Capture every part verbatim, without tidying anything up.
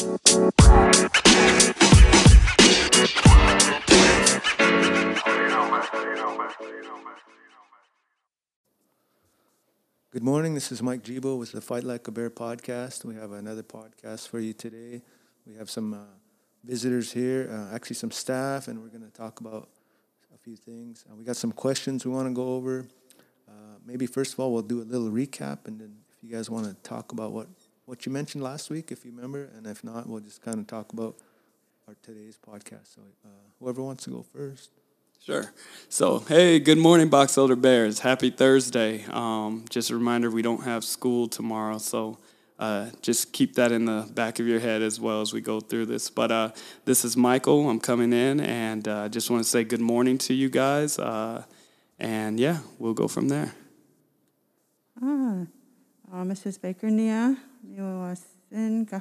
Good morning, this is Mike Gibo with the Fight Like a Bear podcast. We have another podcast for you today. We have some uh, visitors here, uh, actually some staff, and we're going to talk about a few things. Uh, we got some questions we want to go over. Uh, maybe first of all, we'll do a little recap, and then if you guys want to talk about what What you mentioned last week, if you remember, and if not, we'll just kind of talk about our today's podcast. So uh, whoever wants to go first. Sure. So, hey, good morning, Box Elder Bears. Happy Thursday. Um, just a reminder, we don't have school tomorrow, so uh, just keep that in the back of your head as well as we go through this. But uh, this is Michael. I'm coming in, and I uh, just want to say good morning to you guys. Uh, and, yeah, we'll go from there. Ah, uh, Missus Baker Nia. Um,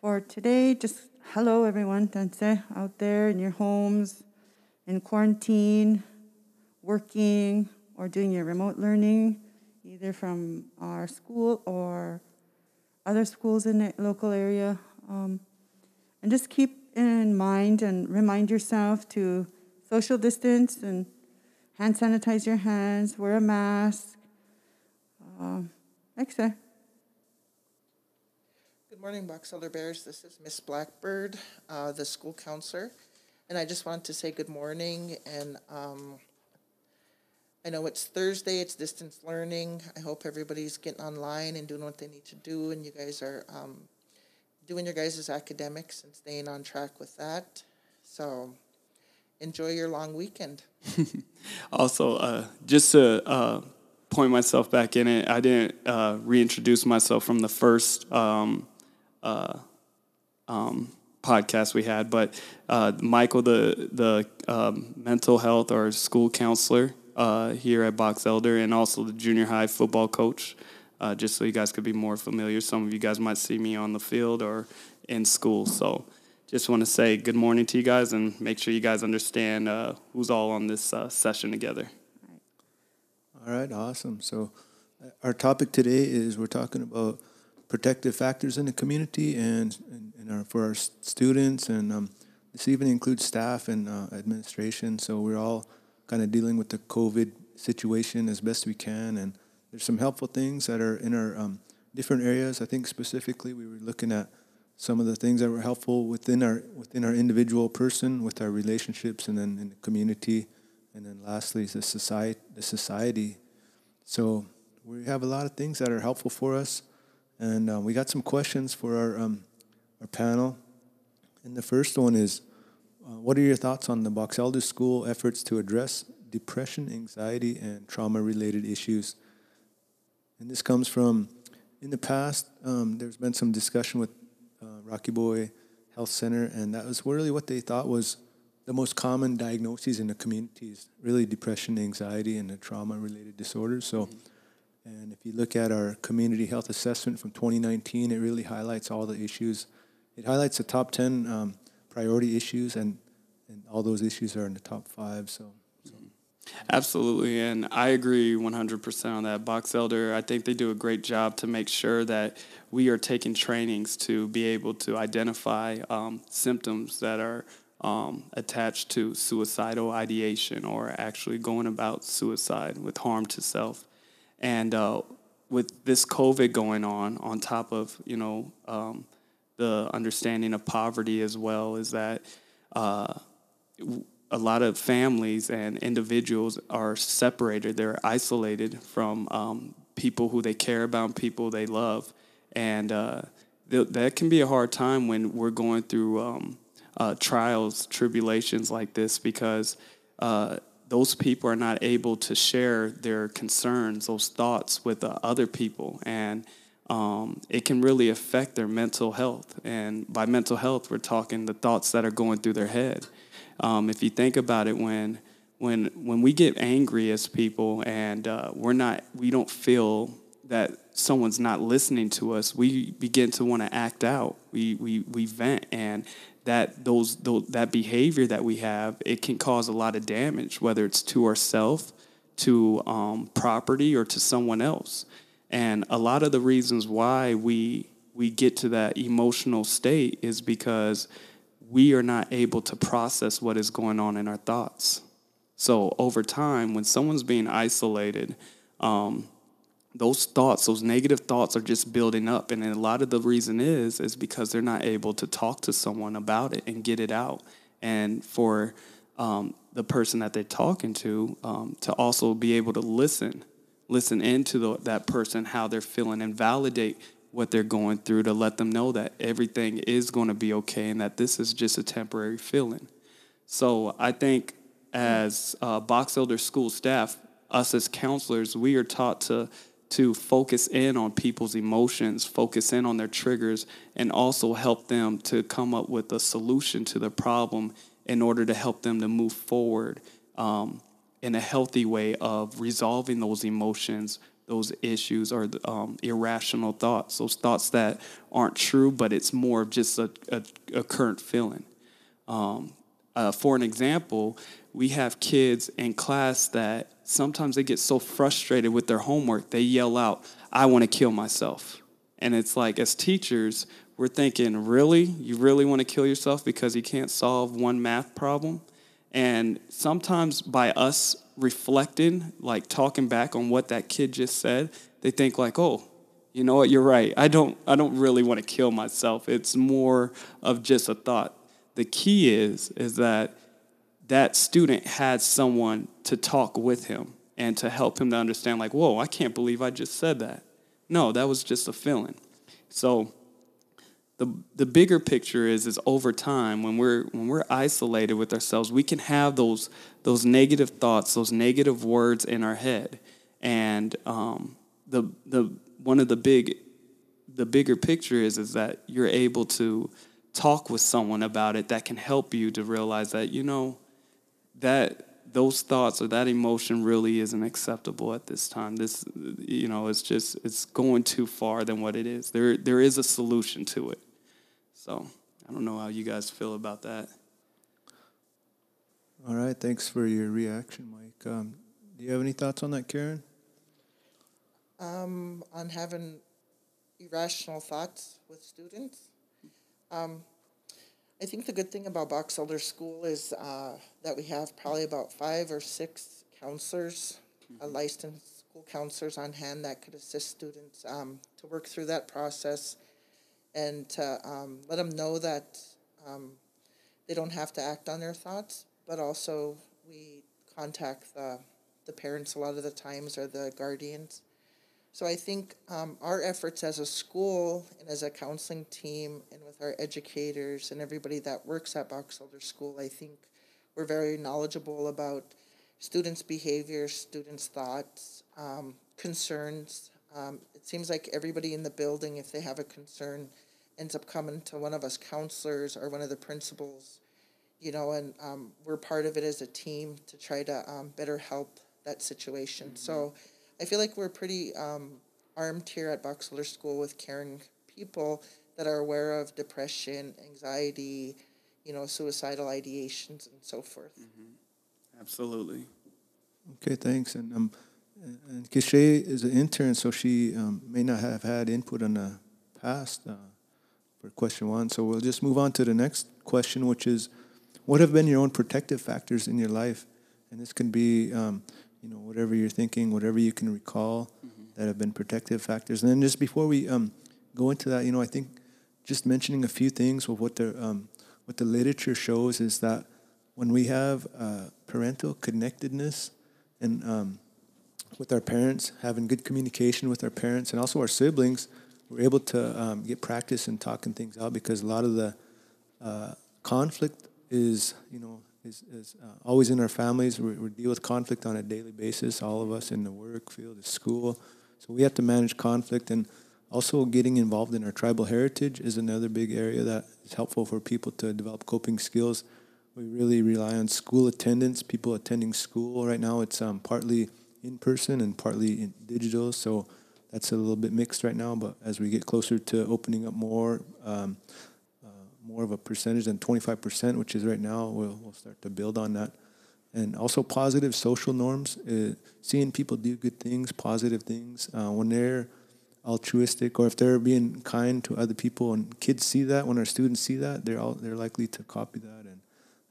for today, just hello everyone out there in your homes, in quarantine, working, or doing your remote learning, either from our school or other schools in the local area. Um, and just keep in mind and remind yourself to social distance and hand sanitize your hands, wear a mask. Um, Thanks, sir. Good morning, Box Elder Bears. This is Miss Blackbird, uh, the school counselor. And I just wanted to say good morning. And um, I know it's Thursday. It's distance learning. I hope everybody's getting online and doing what they need to do. And you guys are um, doing your guys' academics and staying on track with that. So enjoy your long weekend. Also, uh, just to... Uh point myself back in it. I didn't uh, reintroduce myself from the first um, uh, um, podcast we had, but uh, Michael, the the um, mental health or school counselor uh, here at Box Elder, and also the junior high football coach, uh, just so you guys could be more familiar. Some of you guys might see me on the field or in school, so just want to say good morning to you guys and make sure you guys understand uh, who's all on this uh, session together. All right, awesome. So our topic today is we're talking about protective factors in the community and, and, and our, for our students, and um, this even includes staff and uh, administration. So we're all kind of dealing with the COVID situation as best we can, and there's some helpful things that are in our um, different areas. I think specifically we were looking at some of the things that were helpful within our within our individual person, with our relationships, and then in the community. And then lastly is the society, the society. So we have a lot of things that are helpful for us. And uh, we got some questions for our um, our panel. And the first one is, uh, what are your thoughts on the Box Elder School efforts to address depression, anxiety, and trauma-related issues? And this comes from, in the past, um, there's been some discussion with uh, Rocky Boy Health Center, and that was really what they thought was the most common diagnoses in the community is really depression, anxiety, and the trauma-related disorders. So, and if you look at our community health assessment from twenty nineteen, it really highlights all the issues. It highlights the top ten um, priority issues, and, and all those issues are in the top five. So, so. Absolutely, and I agree one hundred percent on that. Box Elder, I think they do a great job to make sure that we are taking trainings to be able to identify um, symptoms that are Um, attached to suicidal ideation or actually going about suicide with harm to self. And uh, with this COVID going on, on top of, you know, um, the understanding of poverty as well, is that uh, a lot of families and individuals are separated. They're isolated from um, people who they care about, people they love. And uh, th- that can be a hard time when we're going through um, Uh, trials, tribulations like this, because uh, those people are not able to share their concerns, those thoughts with uh, other people. And um, it can really affect their mental health. And by mental health, we're talking the thoughts that are going through their head. Um, if you think about it, when when when we get angry as people and uh, we're not, we don't feel that someone's not listening to us, we begin to want to act out. We we we vent, and that those, those that behavior that we have, it can cause a lot of damage, whether it's to ourselves, to um, property, or to someone else. And a lot of the reasons why we we get to that emotional state is because we are not able to process what is going on in our thoughts. So over time, when someone's being isolated, um, those thoughts, those negative thoughts are just building up. And a lot of the reason is, is because they're not able to talk to someone about it and get it out. And for um, the person that they're talking to, um, to also be able to listen, listen into the, that person, how they're feeling, and validate what they're going through to let them know that everything is going to be okay and that this is just a temporary feeling. So I think as uh, Box Elder school staff, us as counselors, we are taught to to focus in on people's emotions, focus in on their triggers, and also help them to come up with a solution to the problem in order to help them to move forward um, in a healthy way of resolving those emotions, those issues, or um, irrational thoughts, those thoughts that aren't true, but it's more of just a, a, a current feeling. Um, uh, for an example, we have kids in class that sometimes they get so frustrated with their homework, they yell out, "I want to kill myself." And it's like, as teachers, we're thinking, really? You really want to kill yourself because you can't solve one math problem? And sometimes by us reflecting, like talking back on what that kid just said, they think like, oh, you know what, you're right. I don't, I don't really want to kill myself. It's more of just a thought. The key is, is that that student had someone to talk with him and to help him to understand, like, whoa, I can't believe I just said that. No, that was just a feeling. So the the bigger picture is, is over time, when we're when we're isolated with ourselves, we can have those those negative thoughts, those negative words in our head. And um, the the one of the big the bigger picture is is that you're able to talk with someone about it that can help you to realize that, you know, that those thoughts or that emotion really isn't acceptable at this time. This, you know, it's just, it's going too far than what it is. There, there is a solution to it. So I don't know how you guys feel about that. All right. Thanks for your reaction, Mike. Um, do you have any thoughts on that, Karen? Um, on having irrational thoughts with students. Um, I think the good thing about Box Elder School is uh, that we have probably about five or six counselors, mm-hmm. uh, licensed school counselors on hand that could assist students um, to work through that process and to um, let them know that um, they don't have to act on their thoughts, but also we contact the, the parents a lot of the times or the guardians. So I think um, our efforts as a school and as a counseling team and with our educators and everybody that works at Box Elder School, I think we're very knowledgeable about students' behavior, students' thoughts, um, concerns. Um, it seems like everybody in the building, if they have a concern, ends up coming to one of us counselors or one of the principals, you know, and um, we're part of it as a team to try to um, better help that situation. Mm-hmm. So I feel like we're pretty um, armed here at Box Elder School with caring people that are aware of depression, anxiety, you know, suicidal ideations, and so forth. Mm-hmm. Absolutely. Okay, thanks. And um, and Keshe is an intern, so she um, may not have had input in the past uh, for question one. So we'll just move on to the next question, which is, what have been your own protective factors in your life? And this can be Um, you know, whatever you're thinking, whatever you can recall mm-hmm. that have been protective factors. And then just before we um, go into that, you know, I think just mentioning a few things with what the, um, what the literature shows is that when we have uh, parental connectedness and um, with our parents, having good communication with our parents and also our siblings, we're able to um, get practice in talking things out because a lot of the uh, conflict is, you know, is, is uh, always in our families. We, we deal with conflict on a daily basis, all of us in the work field, at school. So we have to manage conflict. And also getting involved in our tribal heritage is another big area that is helpful for people to develop coping skills. We really rely on school attendance, people attending school. Right now it's um, partly in person and partly in digital. So that's a little bit mixed right now. But as we get closer to opening up more, um, more of a percentage than twenty-five percent, which is right now, we'll, we'll start to build on that. And also positive social norms, uh, seeing people do good things, positive things. Uh, when they're altruistic, or if they're being kind to other people, and kids see that, when our students see that, they're all, they're likely to copy that, and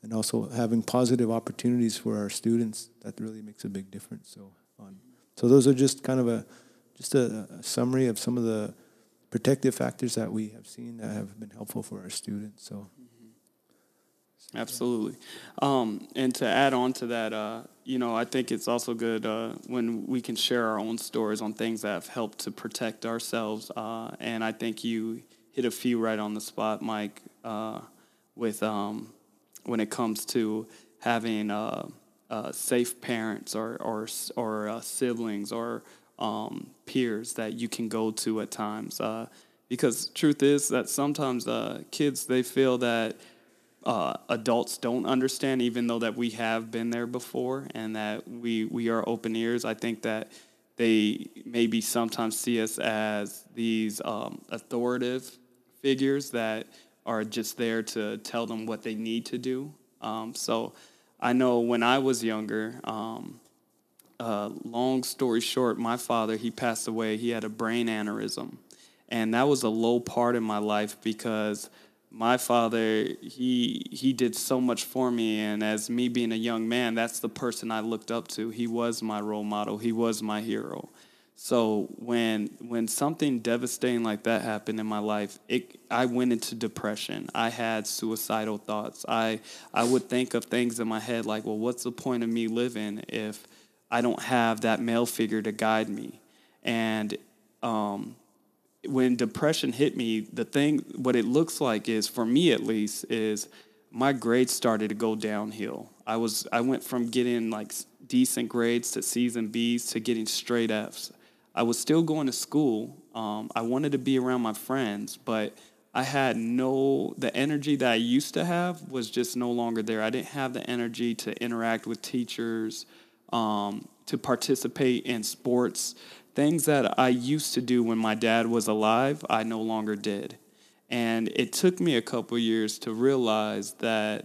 and also having positive opportunities for our students, that really makes a big difference. So on, so those are just kind of a just a, a summary of some of the protective factors that we have seen that have been helpful for our students. So. Absolutely. Um, and to add on to that, uh, you know, I think it's also good uh, when we can share our own stories on things that have helped to protect ourselves. Uh, and I think you hit a few right on the spot, Mike, uh, with um, when it comes to having uh, uh, safe parents or, or, or uh, siblings or um, peers that you can go to at times. Uh, because truth is that sometimes uh, kids, they feel that Uh, adults don't understand, even though that we have been there before and that we, we are open ears. I think that they maybe sometimes see us as these um, authoritative figures that are just there to tell them what they need to do. Um, so I know when I was younger, um, uh, long story short, my father, he passed away. He had a brain aneurysm. And that was a low part in my life because my father, he he did so much for me, and as me being a young man, that's the person I looked up to. He was my role model. He was my hero. So when when something devastating like that happened in my life, it I went into depression. I had suicidal thoughts. I I would think of things in my head like, well, what's the point of me living if I don't have that male figure to guide me? And um when depression hit me, the thing, what it looks like is, for me at least, is my grades started to go downhill. I was, I went from getting like decent grades to C's and B's to getting straight F's. I was still going to school. Um, I wanted to be around my friends, but I had no, the energy that I used to have was just no longer there. I didn't have the energy to interact with teachers, um, to participate in sports. Things that I used to do when my dad was alive, I no longer did. And it took me a couple years to realize that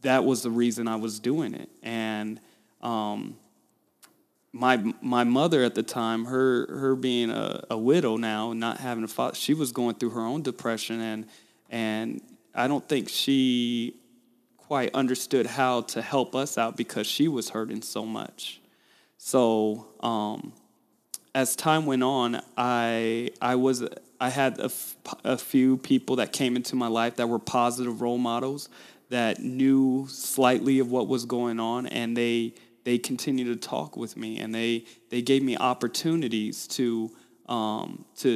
that was the reason I was doing it. And um, my my mother at the time, her her being a, a widow now, not having a father, she was going through her own depression. And, and I don't think she quite understood how to help us out because she was hurting so much. So Um, as time went on, I I was I had a, f- a few people that came into my life that were positive role models that knew slightly of what was going on, and they they continued to talk with me, and they they gave me opportunities to um, to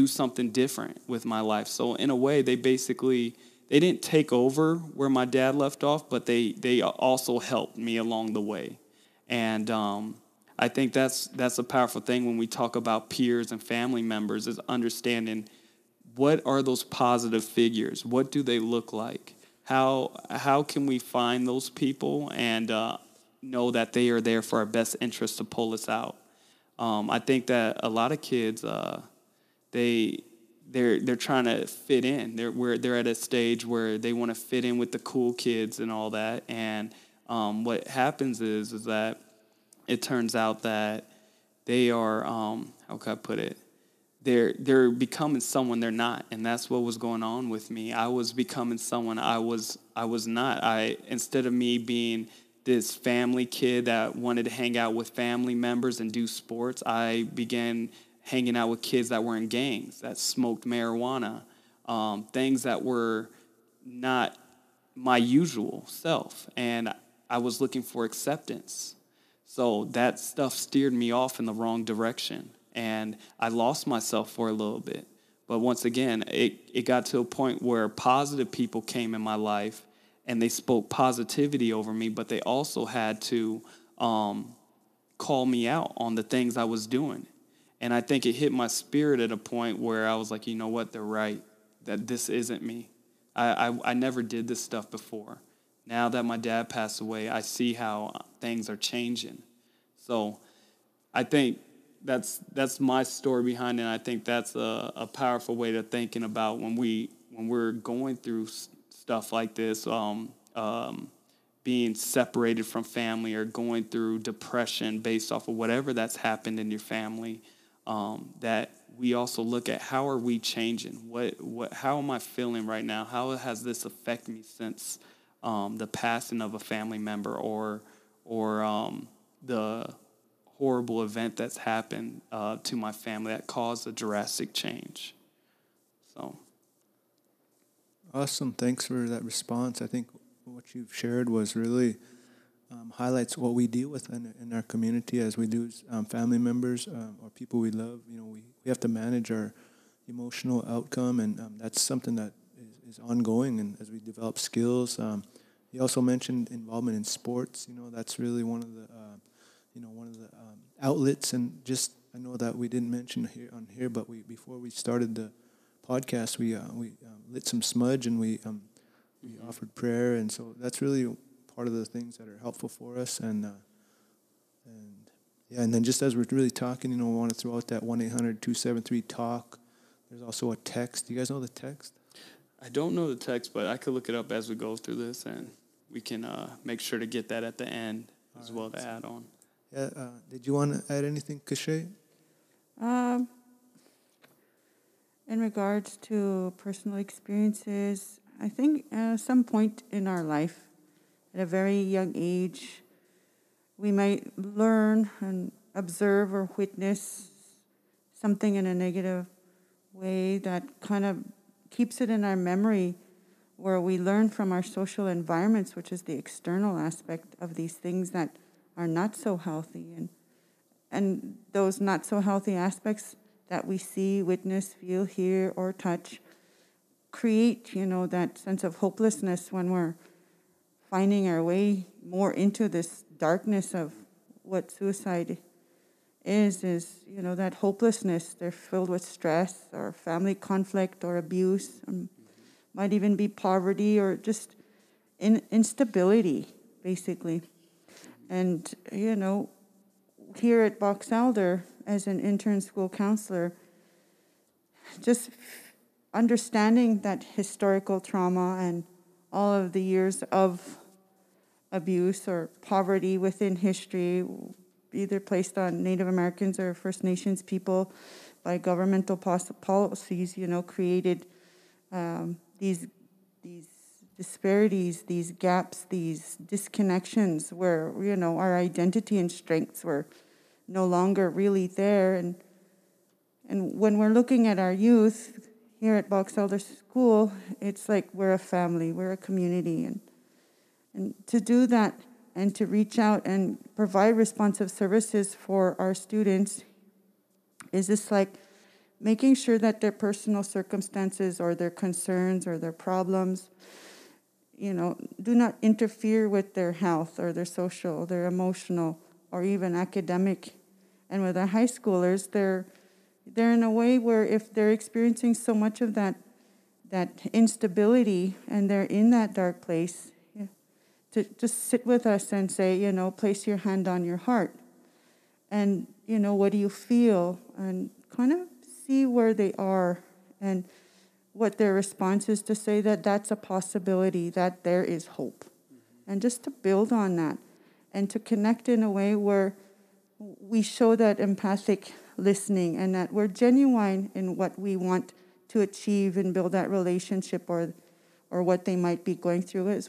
do something different with my life. So in a way, they basically they didn't take over where my dad left off, but they they also helped me along the way, and Um, I think that's that's a powerful thing when we talk about peers and family members, is understanding what are those positive figures? What do they look like? How how can we find those people and uh, know that they are there for our best interest to pull us out? Um, I think that a lot of kids uh, they they're they're trying to fit in. They're where they're at a stage where they want to fit in with the cool kids and all that. And um, what happens is is that it turns out that they are, um, how can I put it? They're they're becoming someone they're not, and that's what was going on with me. I was becoming someone I was I was not. I instead of me being this family kid that wanted to hang out with family members and do sports, I began hanging out with kids that were in gangs, that smoked marijuana, um, things that were not my usual self, and I was looking for acceptance. So that stuff steered me off in the wrong direction, and I lost myself for a little bit. But once again, it, it got to a point where positive people came in my life, and they spoke positivity over me, but they also had to um, call me out on the things I was doing. And I think it hit my spirit at a point where I was like, you know what, they're right, that this isn't me. I, I, I never did this stuff before. Now that my dad passed away, I see how things are changing. So I think that's that's my story behind it. And I think that's a, a powerful way to thinking about when, we, when we're going through stuff like this, um, um, being separated from family or going through depression based off of whatever that's happened in your family, um, that we also look at how are we changing? What what? How am I feeling right now? How has this affected me since um, the passing of a family member or or um, the horrible event that's happened uh, to my family that caused a drastic change? So. Awesome. Thanks for that response. I think what you've shared was really um, highlights what we deal with in, in our community as we do as um, family members um, or people we love. You know, we, we have to manage our emotional outcome, and um, that's something that is, is ongoing. And as we develop skills, um, you also mentioned involvement in sports. You know, that's really one of the, uh, you know, one of the um, outlets. And just I know that we didn't mention here on here, but we before we started the podcast, we uh, we um, lit some smudge and we um, we mm-hmm. offered prayer, and so that's really part of the things that are helpful for us. And uh, and yeah, and then just as we're really talking, you know, I want to throw out that one eight hundred two seven three talk. There's also a text. Do you guys know the text? I don't know the text, but I could look it up as we go through this, and we can uh, make sure to get that at the end All as right. well to add on. Yeah. Uh, did you want to add anything, Kashay? Um. In regards to personal experiences, I think at uh, some point in our life, at a very young age, we might learn and observe or witness something in a negative way that kind of keeps it in our memory, where we learn from our social environments, which is the external aspect of these things that are not so healthy. And, and those not so healthy aspects that we see, witness, feel, hear, or touch, create, you know, that sense of hopelessness when we're finding our way more into this darkness of what suicide is, is, you know, that hopelessness. They're filled with stress or family conflict or abuse, um, might even be poverty or just in, instability, basically. And, you know, here at Box Elder, as an intern school counselor, just understanding that historical trauma and all of the years of abuse or poverty within history, either placed on Native Americans or First Nations people by governmental policies, you know, created um, these these disparities, these gaps, these disconnections where, you know, our identity and strengths were no longer really there. And and when we're looking at our youth here at Box Elder School, it's like we're a family, we're a community. And and to do that and to reach out and provide responsive services for our students is just like making sure that their personal circumstances or their concerns or their problems, you know, do not interfere with their health or their social, their emotional, or even academic. And with our high schoolers, they're they're in a way where if they're experiencing so much of that that instability and they're in that dark place, yeah, to just sit with us and say, you know, place your hand on your heart. And, you know, what do you feel? And kind of see where they are and what their response is, to say that that's a possibility, that there is hope. Mm-hmm. And just to build on that and to connect in a way where we show that empathic listening and that we're genuine in what we want to achieve and build that relationship or or what they might be going through. Is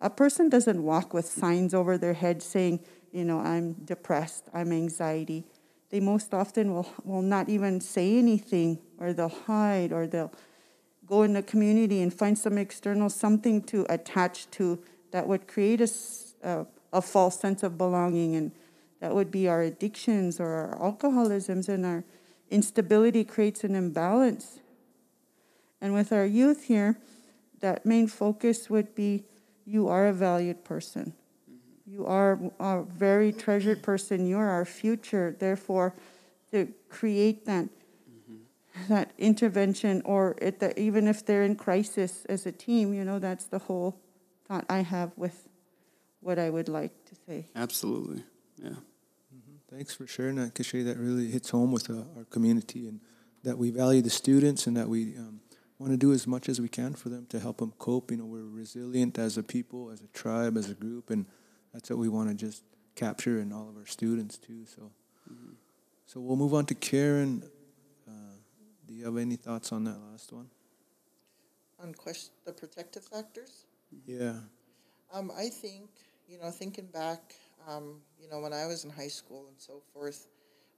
a person doesn't walk with signs over their head saying, you know, I'm depressed, I'm anxiety. They most often will, will not even say anything, or they'll hide, or they'll go in the community and find some external something to attach to that would create a... Uh, a false sense of belonging, and that would be our addictions or our alcoholisms, and our instability creates an imbalance. And with our youth here, that main focus would be, you are a valued person. Mm-hmm. You are a very treasured person. You're our future. Therefore, to create that, mm-hmm. that intervention, or at the, even if they're in crisis as a team, you know, that's the whole thought I have with what I would like to say. Absolutely, yeah. Mm-hmm. Thanks for sharing that, Kashay. That really hits home with uh, our community, and that we value the students and that we um, want to do as much as we can for them to help them cope. You know, we're resilient as a people, as a tribe, as a group, and that's what we want to just capture in all of our students too. So, mm-hmm. so we'll move on to Karen. Uh, Do you have any thoughts on that last one? On question, the protective factors? Yeah. Um, I think, you know, thinking back, um, you know, when I was in high school and so forth,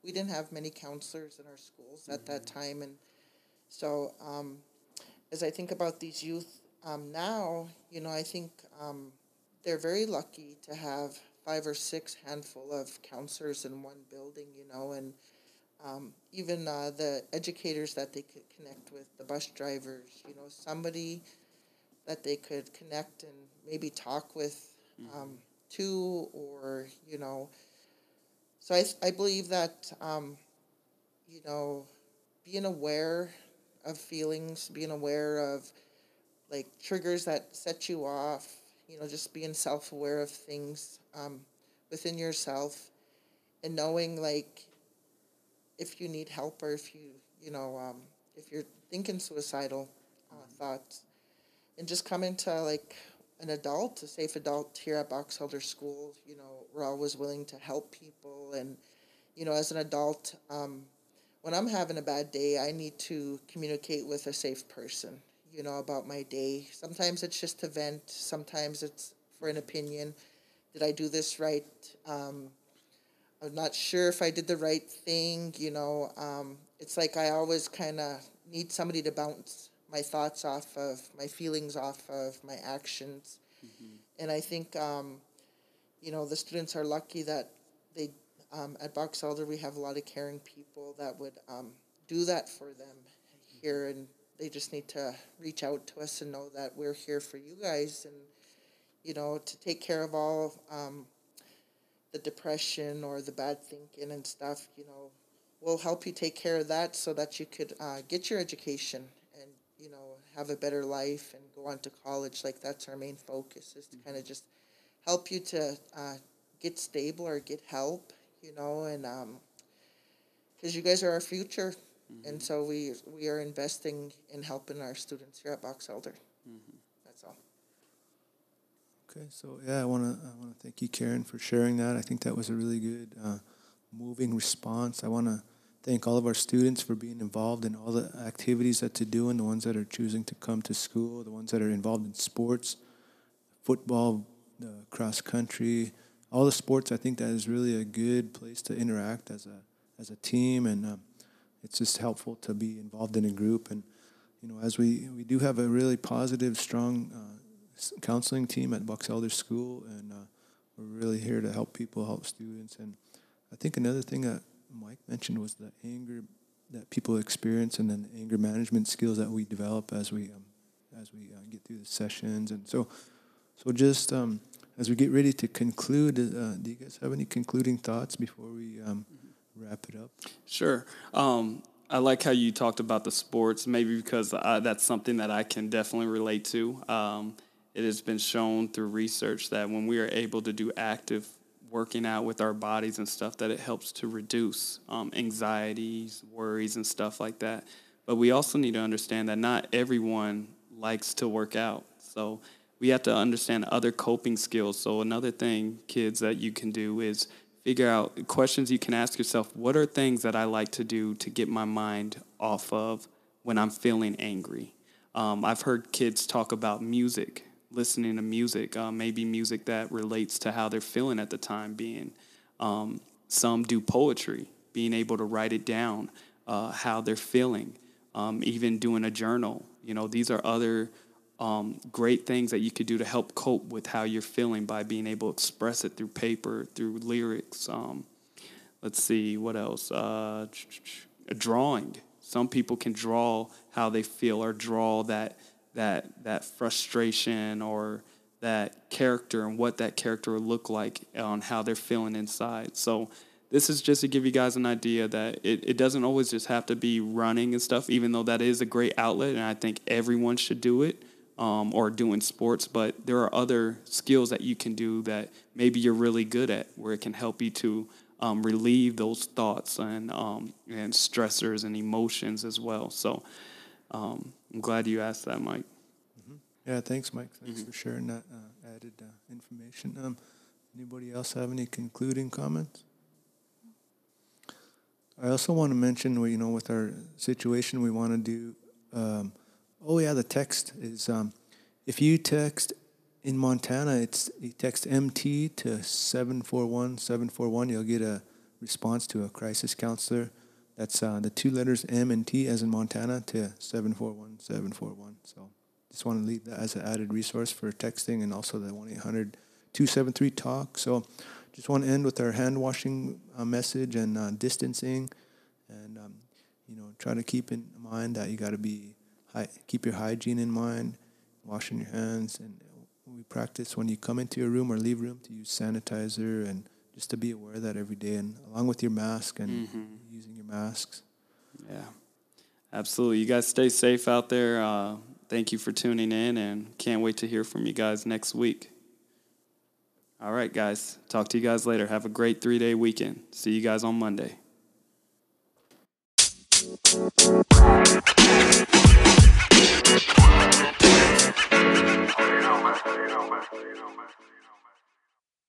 we didn't have many counselors in our schools mm-hmm. at that time. And so um, as I think about these youth um, now, you know, I think um, they're very lucky to have five or six handful of counselors in one building, you know, and um, even uh, the educators that they could connect with, the bus drivers, you know, somebody that they could connect and maybe talk with um, to, or, you know. So I, I believe that, um, you know, being aware of feelings, being aware of, like, triggers that set you off, you know, just being self-aware of things um, within yourself and knowing, like, if you need help or if you, you know, um, if you're thinking suicidal uh, thoughts. And just coming to, like, an adult, a safe adult here at Box Elder School, you know, we're always willing to help people. And, you know, as an adult, um, when I'm having a bad day, I need to communicate with a safe person, you know, about my day. Sometimes it's just to vent. Sometimes it's for an opinion. Did I do this right? Um, I'm not sure if I did the right thing, you know. Um, it's like I always kind of need somebody to bounce my thoughts off of, my feelings off of, my actions. Mm-hmm. And I think, um, you know, the students are lucky that they, um, at Box Elder, we have a lot of caring people that would um, do that for them mm-hmm. here. And they just need to reach out to us and know that we're here for you guys and, you know, to take care of all um, the depression or the bad thinking and stuff, you know. We'll help you take care of that so that you could uh, get your education, you know, have a better life and go on to college. Like, that's our main focus, is to mm-hmm. kind of just help you to uh, get stable or get help, you know, and because um, you guys are our future. Mm-hmm. And so we we are investing in helping our students here at Box Elder. Mm-hmm. That's all. Okay, so, yeah, I want to I want to thank you, Karen, for sharing that. I think that was a really good, uh, moving response. I want to thank all of our students for being involved in all the activities that they're doing, the ones that are choosing to come to school, the ones that are involved in sports, football, uh, cross country, all the sports. I think that is really a good place to interact as a as a team, and um, it's just helpful to be involved in a group. And, you know, as we, we do have a really positive, strong uh, counseling team at Box Elder School, and uh, we're really here to help people, help students. And I think another thing that Mike mentioned was the anger that people experience, and then the anger management skills that we develop as we um, as we uh, get through the sessions. And so, so just um, as we get ready to conclude, uh, do you guys have any concluding thoughts before we um, wrap it up? Sure. Um, I like how you talked about the sports, maybe because I, that's something that I can definitely relate to. Um, it has been shown through research that when we are able to do active working out with our bodies and stuff, that it helps to reduce um, anxieties, worries, and stuff like that. But we also need to understand that not everyone likes to work out. So we have to understand other coping skills. So another thing, kids, that you can do is figure out questions you can ask yourself. What are things that I like to do to get my mind off of when I'm feeling angry? Um, I've heard kids talk about music, listening to music, uh, maybe music that relates to how they're feeling at the time being. Um, some do poetry, being able to write it down, uh, how they're feeling, um, even doing a journal. You know, these are other um, great things that you could do to help cope with how you're feeling by being able to express it through paper, through lyrics. Um, let's see, what else? Uh, a drawing. Some people can draw how they feel or draw that that that frustration or that character and what that character would look like on how they're feeling inside. So this is just to give you guys an idea that it, it doesn't always just have to be running and stuff, even though that is a great outlet, and I think everyone should do it, um, or doing sports. But there are other skills that you can do that maybe you're really good at, where it can help you to um, relieve those thoughts and, um, and stressors and emotions as well. So Um, I'm glad you asked that, Mike. Mm-hmm. Yeah, thanks, Mike. Thanks mm-hmm. for sharing that uh, added uh, information. Um, anybody else have any concluding comments? I also want to mention, you know, with our situation, we want to do, um, oh yeah, the text is, um, if you text in Montana, it's you text M T to seven four one seven four one. You'll get a response to a crisis counselor. That's uh, the two letters M and T as in Montana to seven four one seven four one. So just want to leave that as an added resource for texting, and also the one eight hundred two seven three talk. So just want to end with our hand washing uh, message and uh, distancing, and um, you know, try to keep in mind that you got to be hi keep your hygiene in mind, washing your hands, and we practice when you come into your room or leave room to use sanitizer, and just to be aware of that every day, and along with your mask and mm-hmm. using your masks. Yeah, absolutely. You guys stay safe out there. Uh, thank you for tuning in, and can't wait to hear from you guys next week. All right, guys. Talk to you guys later. Have a great three-day weekend. See you guys on Monday. You know, man. You know, man. You know, man.